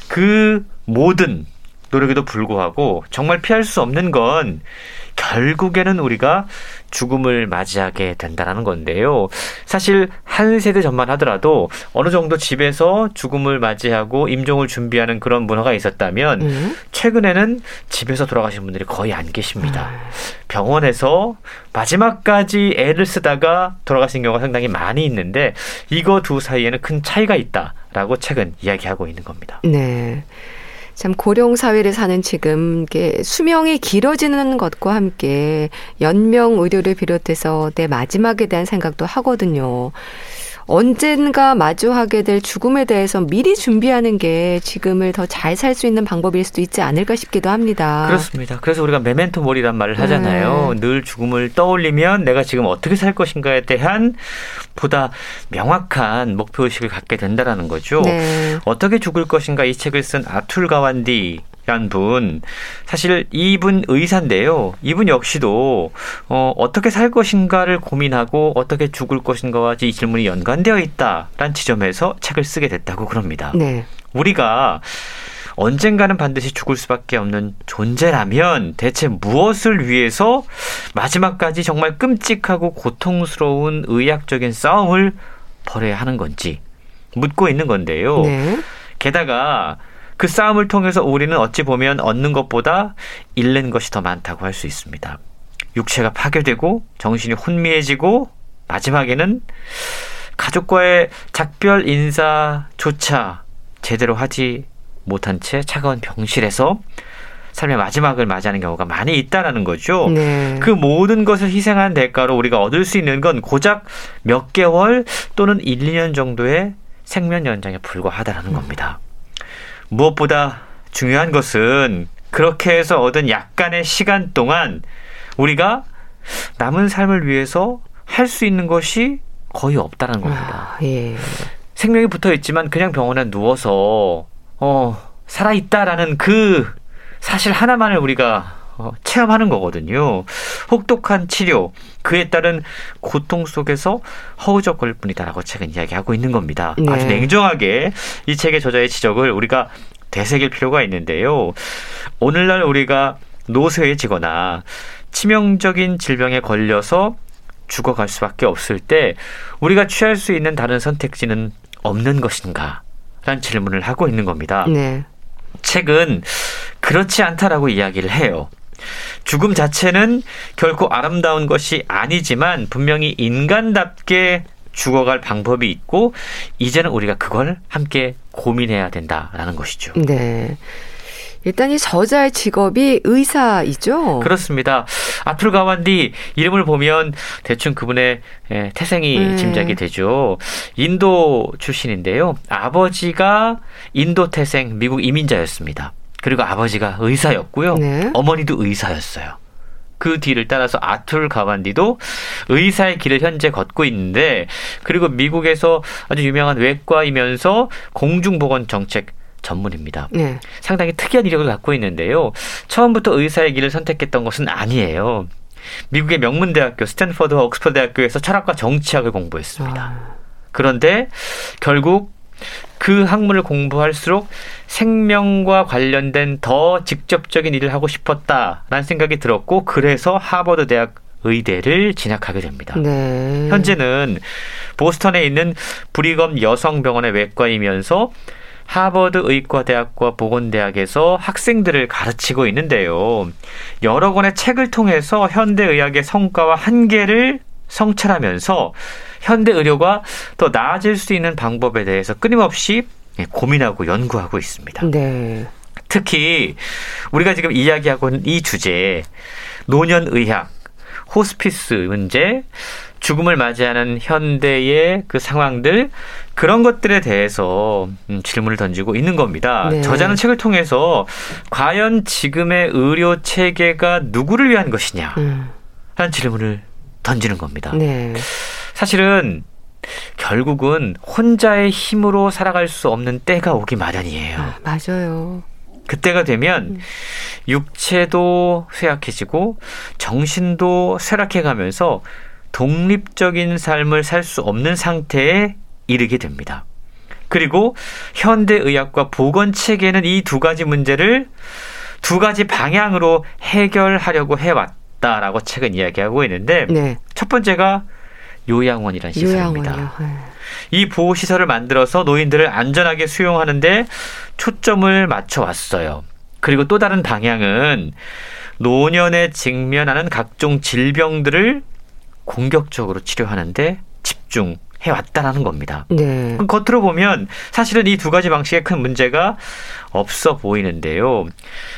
그 모든 노력에도 불구하고 정말 피할 수 없는 건 결국에는 우리가 죽음을 맞이하게 된다는 건데요. 사실 한 세대 전만 하더라도 어느 정도 집에서 죽음을 맞이하고 임종을 준비하는 그런 문화가 있었다면 음? 최근에는 집에서 돌아가신 분들이 거의 안 계십니다. 음. 병원에서 마지막까지 애를 쓰다가 돌아가신 경우가 상당히 많이 있는데 이거 두 사이에는 큰 차이가 있다라고 책은 이야기하고 있는 겁니다. 네. 참 고령 사회를 사는 지금 이게 수명이 길어지는 것과 함께 연명 의료를 비롯해서 내 마지막에 대한 생각도 하거든요. 언젠가 마주하게 될 죽음에 대해서 미리 준비하는 게 지금을 더 잘 살 수 있는 방법일 수도 있지 않을까 싶기도 합니다. 그렇습니다. 그래서 우리가 메멘토 모리란 말을 하잖아요. 네. 늘 죽음을 떠올리면 내가 지금 어떻게 살 것인가에 대한 보다 명확한 목표의식을 갖게 된다는 거죠. 네. 어떻게 죽을 것인가, 이 책을 쓴 아툴 가완디 분, 사실 이분 의사인데요. 이분 역시도 어, 어떻게 살 것인가를 고민하고 어떻게 죽을 것인가와 이 질문이 연관되어 있다라는 지점에서 책을 쓰게 됐다고 그럽니다. 네. 우리가 언젠가는 반드시 죽을 수밖에 없는 존재라면 대체 무엇을 위해서 마지막까지 정말 끔찍하고 고통스러운 의학적인 싸움을 벌여야 하는 건지 묻고 있는 건데요. 네. 게다가 그 싸움을 통해서 우리는 어찌 보면 얻는 것보다 잃는 것이 더 많다고 할 수 있습니다. 육체가 파괴되고 정신이 혼미해지고 마지막에는 가족과의 작별 인사조차 제대로 하지 못한 채 차가운 병실에서 삶의 마지막을 맞이하는 경우가 많이 있다는 거죠. 네. 그 모든 것을 희생한 대가로 우리가 얻을 수 있는 건 고작 몇 개월 또는 일, 이 년 정도의 생명 연장에 불과하다는 겁니다. 무엇보다 중요한 것은 그렇게 해서 얻은 약간의 시간 동안 우리가 남은 삶을 위해서 할 수 있는 것이 거의 없다는 겁니다. 아, 예. 생명이 붙어 있지만 그냥 병원에 누워서 어, 살아있다라는 그 사실 하나만을 우리가 어, 체험하는 거거든요. 혹독한 치료, 그에 따른 고통 속에서 허우적거릴 뿐이다라고 책은 이야기하고 있는 겁니다. 네. 아주 냉정하게 이 책의 저자의 지적을 우리가 되새길 필요가 있는데요. 오늘날 우리가 노쇠해지거나 치명적인 질병에 걸려서 죽어갈 수밖에 없을 때 우리가 취할 수 있는 다른 선택지는 없는 것인가? 라는 질문을 하고 있는 겁니다. 네. 책은 그렇지 않다라고 이야기를 해요. 죽음 자체는 결코 아름다운 것이 아니지만 분명히 인간답게 죽어갈 방법이 있고 이제는 우리가 그걸 함께 고민해야 된다라는 것이죠. 네. 일단 이 저자의 직업이 의사이죠? 그렇습니다. 아툴 가완디 이름을 보면 대충 그분의 태생이 네. 짐작이 되죠. 인도 출신인데요. 아버지가 인도 태생 미국 이민자였습니다. 그리고 아버지가 의사였고요. 네. 어머니도 의사였어요. 그 뒤를 따라서 아툴 가완디도 의사의 길을 현재 걷고 있는데 그리고 미국에서 아주 유명한 외과이면서 공중보건 정책 전문입니다. 네. 상당히 특이한 이력을 갖고 있는데요. 처음부터 의사의 길을 선택했던 것은 아니에요. 미국의 명문대학교 스탠퍼드와 옥스퍼드 대학교에서 철학과 정치학을 공부했습니다. 아. 그런데 결국 그 학문을 공부할수록 생명과 관련된 더 직접적인 일을 하고 싶었다라는 생각이 들었고 그래서 하버드 대학 의대를 진학하게 됩니다. 네. 현재는 보스턴에 있는 브리검 여성병원의 외과이면서 하버드 의과대학과 보건대학에서 학생들을 가르치고 있는데요. 여러 권의 책을 통해서 현대의학의 성과와 한계를 성찰하면서 현대의료가 더 나아질 수 있는 방법에 대해서 끊임없이 고민하고 연구하고 있습니다. 네. 특히 우리가 지금 이야기하고 있는 이 주제, 노년의학, 호스피스 문제, 죽음을 맞이하는 현대의 그 상황들, 그런 것들에 대해서 질문을 던지고 있는 겁니다. 네. 저자는 책을 통해서 과연 지금의 의료 체계가 누구를 위한 것이냐 음. 라는 질문을 던지는 겁니다. 네. 사실은 결국은 혼자의 힘으로 살아갈 수 없는 때가 오기 마련이에요. 아, 맞아요. 그때가 되면 육체도 쇠약해지고 정신도 쇠락해가면서 독립적인 삶을 살 수 없는 상태에 이르게 됩니다. 그리고 현대의학과 보건체계는 이 두 가지 문제를 두 가지 방향으로 해결하려고 해왔다라고 책은 이야기하고 있는데 네. 첫 번째가 요양원이라는 시설입니다. 요양원이요. 이 보호시설을 만들어서 노인들을 안전하게 수용하는 데 초점을 맞춰왔어요. 그리고 또 다른 방향은 노년에 직면하는 각종 질병들을 공격적으로 치료하는데 집중해왔다라는 겁니다. 네. 겉으로 보면 사실은 이 두 가지 방식에 큰 문제가 없어 보이는데요.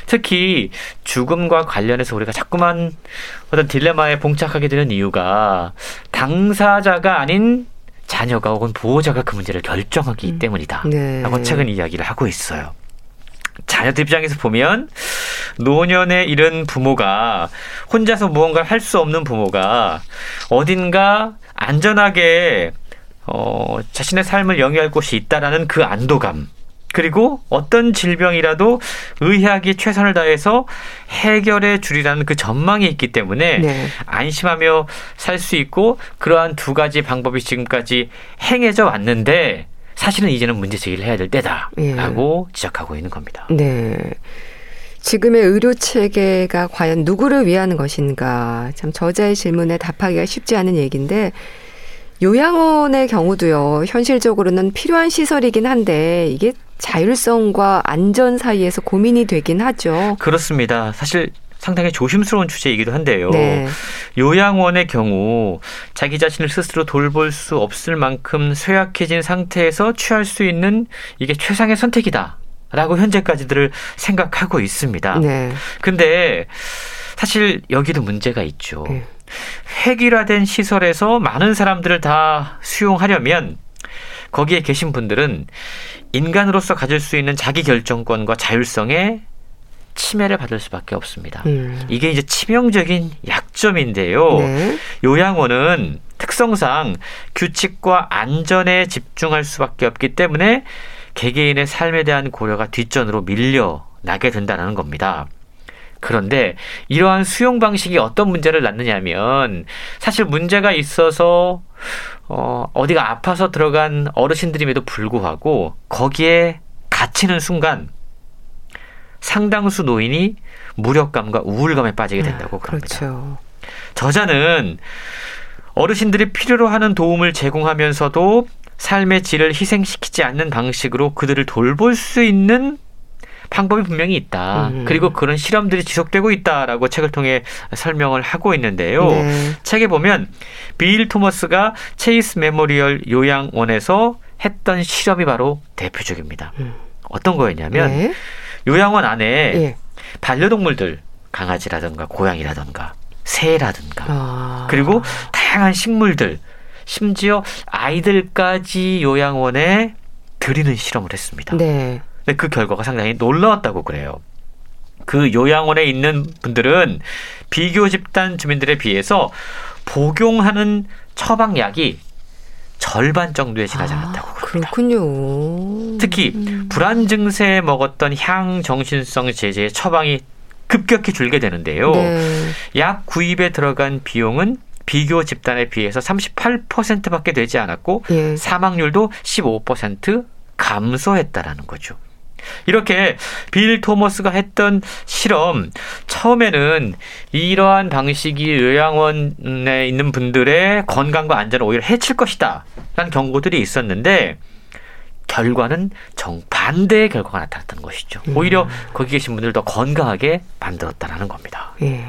특히 죽음과 관련해서 우리가 자꾸만 어떤 딜레마에 봉착하게 되는 이유가 당사자가 아닌 자녀가 혹은 보호자가 그 문제를 결정하기 음. 때문이다. 네. 라고 책은 이야기를 하고 있어요. 자녀들 입장에서 보면 노년에 이른 부모가 혼자서 무언가를 할 수 없는 부모가 어딘가 안전하게 어, 자신의 삶을 영위할 곳이 있다라는 그 안도감 그리고 어떤 질병이라도 의학이 최선을 다해서 해결해 주리라는 그 전망이 있기 때문에 네. 안심하며 살 수 있고 그러한 두 가지 방법이 지금까지 행해져 왔는데 사실은 이제는 문제 제기를 해야 될 때다라고 예. 지적하고 있는 겁니다. 네. 지금의 의료체계가 과연 누구를 위한 것인가. 참 저자의 질문에 답하기가 쉽지 않은 얘기인데 요양원의 경우도요. 현실적으로는 필요한 시설이긴 한데 이게 자율성과 안전 사이에서 고민이 되긴 하죠. 그렇습니다. 사실 상당히 조심스러운 주제이기도 한데요. 네. 요양원의 경우 자기 자신을 스스로 돌볼 수 없을 만큼 쇠약해진 상태에서 취할 수 있는 이게 최상의 선택이다라고 현재까지들을 생각하고 있습니다. 네. 근데 사실 여기도 문제가 있죠. 네. 획일화된 시설에서 많은 사람들을 다 수용하려면 거기에 계신 분들은 인간으로서 가질 수 있는 자기 결정권과 자율성에 치매를 받을 수밖에 없습니다. 음. 이게 이제 치명적인 약점인데요. 네. 요양원은 특성상 규칙과 안전에 집중할 수밖에 없기 때문에 개개인의 삶에 대한 고려가 뒷전으로 밀려나게 된다는 겁니다. 그런데 이러한 수용 방식이 어떤 문제를 낳느냐면, 사실 문제가 있어서 어, 어디가 아파서 들어간 어르신들임에도 불구하고 거기에 갇히는 순간 상당수 노인이 무력감과 우울감에 빠지게 된다고 그럽니다. 그렇죠. 저자는 어르신들이 필요로 하는 도움을 제공하면서도 삶의 질을 희생시키지 않는 방식으로 그들을 돌볼 수 있는 방법이 분명히 있다. 음. 그리고 그런 실험들이 지속되고 있다라고 책을 통해 설명을 하고 있는데요. 네. 책에 보면 빌 토머스가 체이스 메모리얼 요양원에서 했던 실험이 바로 대표적입니다. 음. 어떤 거였냐면 네. 요양원 안에 네. 반려동물들, 강아지라든가 고양이라든가 새라든가 아. 그리고 다양한 식물들, 심지어 아이들까지 요양원에 들이는 실험을 했습니다. 네. 근데 그 결과가 상당히 놀라웠다고 그래요. 그 요양원에 있는 분들은 비교 집단 주민들에 비해서 복용하는 처방약이 절반 정도에 지나지 않았다고 아, 그럽니다. 그렇군요. 특히 음. 불안 증세에 먹었던 향정신성 제제의 처방이 급격히 줄게 되는데요. 네. 약 구입에 들어간 비용은 비교 집단에 비해서 삼십팔 퍼센트밖에 되지 않았고 예. 사망률도 십오 퍼센트 감소했다라는 거죠. 이렇게 빌 토머스가 했던 실험, 처음에는 이러한 방식이 요양원에 있는 분들의 건강과 안전을 오히려 해칠 것이다 라는 경고들이 있었는데 결과는 정반대의 결과가 나타났다는 것이죠. 오히려 거기 계신 분들을 더 건강하게 만들었다라는 겁니다. 예.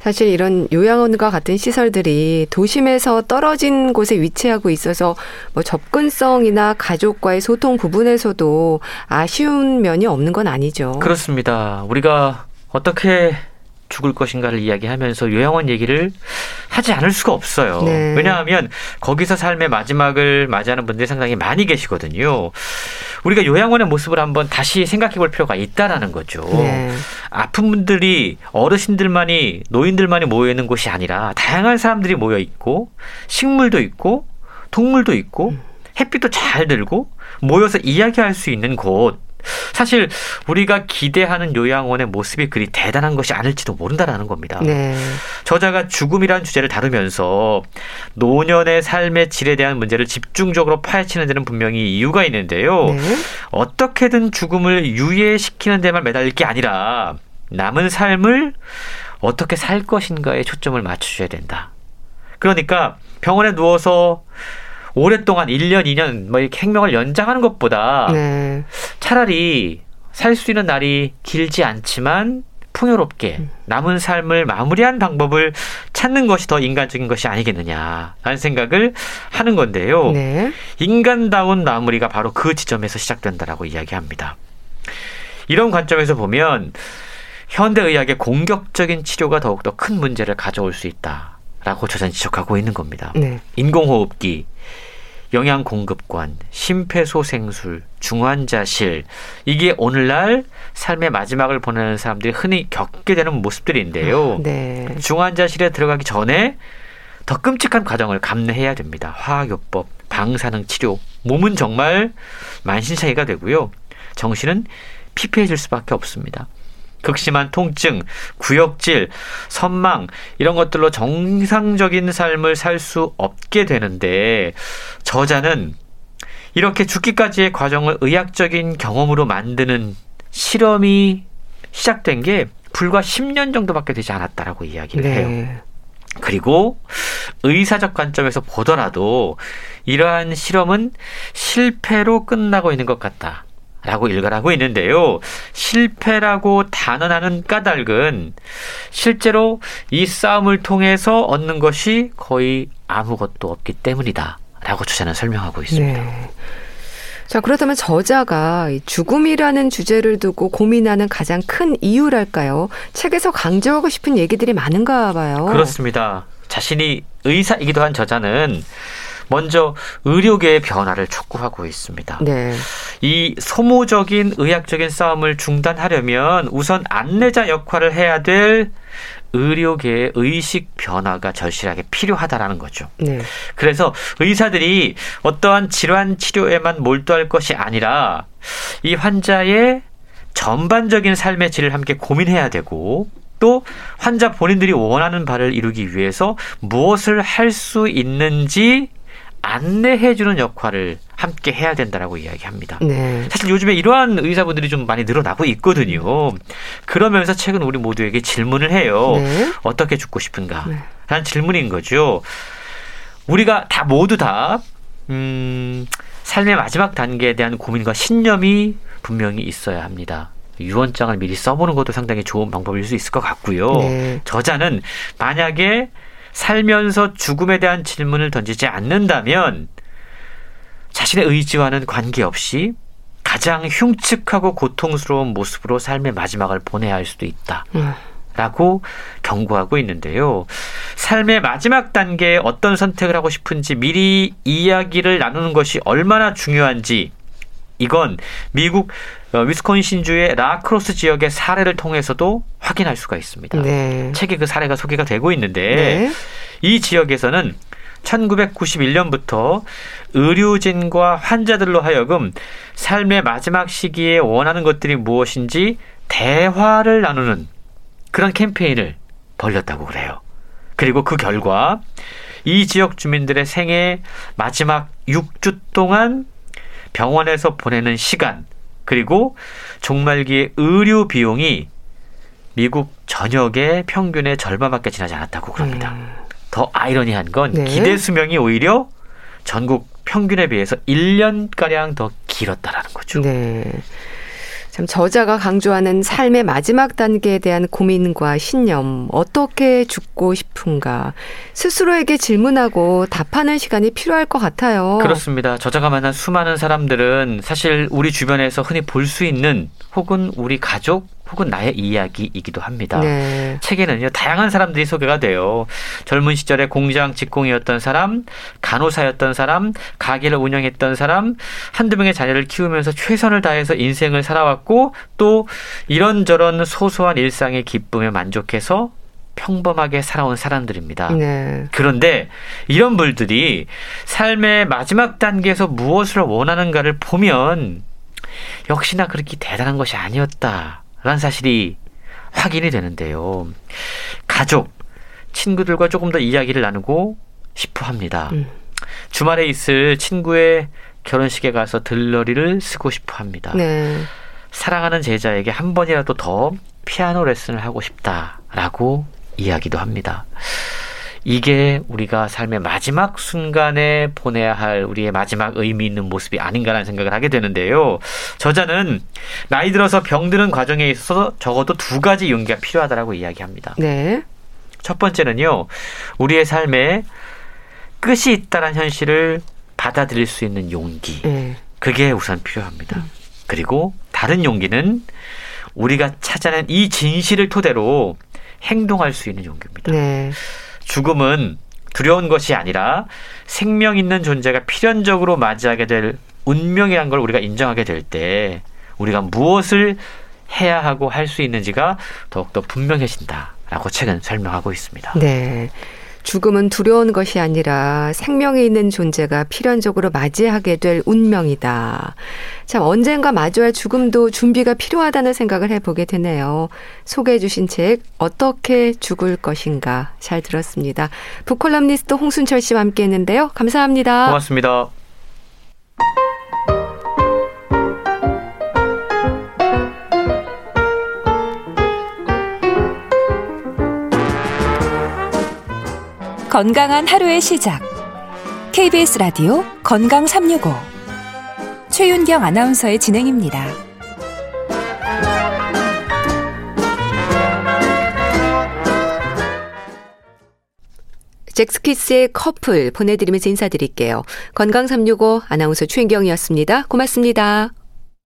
사실 이런 요양원과 같은 시설들이 도심에서 떨어진 곳에 위치하고 있어서 뭐 접근성이나 가족과의 소통 부분에서도 아쉬운 면이 없는 건 아니죠. 그렇습니다. 우리가 어떻게 죽을 것인가를 이야기하면서 요양원 얘기를 하지 않을 수가 없어요. 네. 왜냐하면 거기서 삶의 마지막을 맞이하는 분들이 상당히 많이 계시거든요. 우리가 요양원의 모습을 한번 다시 생각해 볼 필요가 있다라는 거죠. 네. 아픈 분들이 어르신들만이, 노인들만이 모여 있는 곳이 아니라 다양한 사람들이 모여 있고 식물도 있고 동물도 있고 햇빛도 잘 들고 모여서 이야기할 수 있는 곳. 사실 우리가 기대하는 요양원의 모습이 그리 대단한 것이 아닐지도 모른다라는 겁니다. 네. 저자가 죽음이라는 주제를 다루면서 노년의 삶의 질에 대한 문제를 집중적으로 파헤치는 데는 분명히 이유가 있는데요. 네. 어떻게든 죽음을 유예시키는 데만 매달릴 게 아니라 남은 삶을 어떻게 살 것인가에 초점을 맞춰줘야 된다. 그러니까 병원에 누워서 오랫동안 일 년, 이 년 뭐 이렇게 생명을 연장하는 것보다 네. 차라리 살 수 있는 날이 길지 않지만 풍요롭게 남은 삶을 마무리한 방법을 찾는 것이 더 인간적인 것이 아니겠느냐라는 생각을 하는 건데요. 네. 인간다운 마무리가 바로 그 지점에서 시작된다라고 이야기합니다. 이런 관점에서 보면 현대의학의 공격적인 치료가 더욱더 큰 문제를 가져올 수 있다라고 저자는 지적하고 있는 겁니다. 네. 인공호흡기, 영양공급관, 심폐소생술, 중환자실, 이게 오늘날 삶의 마지막을 보내는 사람들이 흔히 겪게 되는 모습들인데요. 아, 네. 중환자실에 들어가기 전에 더 끔찍한 과정을 감내해야 됩니다. 화학요법, 방사능 치료, 몸은 정말 만신창이가 되고요. 정신은 피폐해질 수밖에 없습니다. 극심한 통증, 구역질, 선망 이런 것들로 정상적인 삶을 살 수 없게 되는데, 저자는 이렇게 죽기까지의 과정을 의학적인 경험으로 만드는 실험이 시작된 게 불과 십 년 정도밖에 되지 않았다라고 이야기를 네. 해요. 그리고 의사적 관점에서 보더라도 이러한 실험은 실패로 끝나고 있는 것 같다. 라고 일갈하고 있는데요. 실패라고 단언하는 까닭은 실제로 이 싸움을 통해서 얻는 것이 거의 아무것도 없기 때문이다. 라고 저자는 설명하고 있습니다. 네. 자, 그렇다면 저자가 죽음이라는 주제를 두고 고민하는 가장 큰 이유랄까요? 책에서 강조하고 싶은 얘기들이 많은가 봐요. 그렇습니다. 자신이 의사이기도 한 저자는 먼저 의료계의 변화를 촉구하고 있습니다. 네. 이 소모적인 의학적인 싸움을 중단하려면 우선 안내자 역할을 해야 될 의료계의 의식 변화가 절실하게 필요하다라는 거죠. 네. 그래서 의사들이 어떠한 질환 치료에만 몰두할 것이 아니라 이 환자의 전반적인 삶의 질을 함께 고민해야 되고 또 환자 본인들이 원하는 바를 이루기 위해서 무엇을 할 수 있는지 안내해주는 역할을 함께 해야 된다라고 이야기합니다. 네. 사실 요즘에 이러한 의사분들이 좀 많이 늘어나고 있거든요. 그러면서 최근 우리 모두에게 질문을 해요. 네. 어떻게 죽고 싶은가? 네. 라는 질문인 거죠. 우리가 다 모두 다 음, 삶의 마지막 단계에 대한 고민과 신념이 분명히 있어야 합니다. 유언장을 미리 써보는 것도 상당히 좋은 방법일 수 있을 것 같고요. 네. 저자는 만약에 살면서 죽음에 대한 질문을 던지지 않는다면 자신의 의지와는 관계없이 가장 흉측하고 고통스러운 모습으로 삶의 마지막을 보내야 할 수도 있다라고 음. 경고하고 있는데요. 삶의 마지막 단계에 어떤 선택을 하고 싶은지 미리 이야기를 나누는 것이 얼마나 중요한지 이건 미국 위스콘신주의 라크로스 지역의 사례를 통해서도 확인할 수가 있습니다. 네. 책에 그 사례가 소개가 되고 있는데 네. 이 지역에서는 천구백구십일 년부터 의료진과 환자들로 하여금 삶의 마지막 시기에 원하는 것들이 무엇인지 대화를 나누는 그런 캠페인을 벌였다고 그래요. 그리고 그 결과 이 지역 주민들의 생애 마지막 육 주 동안 병원에서 보내는 시간 그리고 종말기의 의료 비용이 미국 전역의 평균의 절반밖에 지나지 않았다고 그럽니다. 음. 더 아이러니한 건 네. 기대 수명이 오히려 전국 평균에 비해서 일 년가량 더 길었다라는 거죠. 네. 참 저자가 강조하는 삶의 마지막 단계에 대한 고민과 신념, 어떻게 죽고 싶은가 스스로에게 질문하고 답하는 시간이 필요할 것 같아요. 그렇습니다. 저자가 만난 수많은 사람들은 사실 우리 주변에서 흔히 볼 수 있는 혹은 우리 가족 혹은 나의 이야기이기도 합니다. 네. 책에는요 다양한 사람들이 소개가 돼요. 젊은 시절에 공장 직공이었던 사람, 간호사였던 사람, 가게를 운영했던 사람, 한두 명의 자녀를 키우면서 최선을 다해서 인생을 살아왔고 또 이런저런 소소한 일상의 기쁨에 만족해서 평범하게 살아온 사람들입니다. 네. 그런데 이런 분들이 삶의 마지막 단계에서 무엇을 원하는가를 보면 역시나 그렇게 대단한 것이 아니었다. 라는 사실이 확인이 되는데요. 가족, 친구들과 조금 더 이야기를 나누고 싶어 합니다. 음. 주말에 있을 친구의 결혼식에 가서 들러리를 쓰고 싶어 합니다. 네. 사랑하는 제자에게 한 번이라도 더 피아노 레슨을 하고 싶다라고 이야기도 합니다. 이게 우리가 삶의 마지막 순간에 보내야 할 우리의 마지막 의미 있는 모습이 아닌가라는 생각을 하게 되는데요. 저자는 나이 들어서 병드는 과정에 있어서 적어도 두 가지 용기가 필요하다라고 이야기합니다. 네. 첫 번째는요. 우리의 삶에 끝이 있다는 현실을 받아들일 수 있는 용기. 네. 그게 우선 필요합니다. 음. 그리고 다른 용기는 우리가 찾아낸 이 진실을 토대로 행동할 수 있는 용기입니다. 네. 죽음은 두려운 것이 아니라 생명 있는 존재가 필연적으로 맞이하게 될 운명이란 걸 우리가 인정하게 될 때 우리가 무엇을 해야 하고 할 수 있는지가 더욱더 분명해진다라고 책은 설명하고 있습니다. 네. 죽음은 두려운 것이 아니라 생명이 있는 존재가 필연적으로 맞이하게 될 운명이다. 참 언젠가 마주할 죽음도 준비가 필요하다는 생각을 해보게 되네요. 소개해 주신 책 어떻게 죽을 것인가 잘 들었습니다. 북콜럼니스트 홍순철 씨와 함께했는데요. 감사합니다. 고맙습니다. 건강한 하루의 시작. 케이비에스 라디오 건강 삼육오 최윤경 아나운서의 진행입니다. 잭스키스의 커플 보내드리면서 인사드릴게요. 건강 삼육오 아나운서 최윤경이었습니다. 고맙습니다.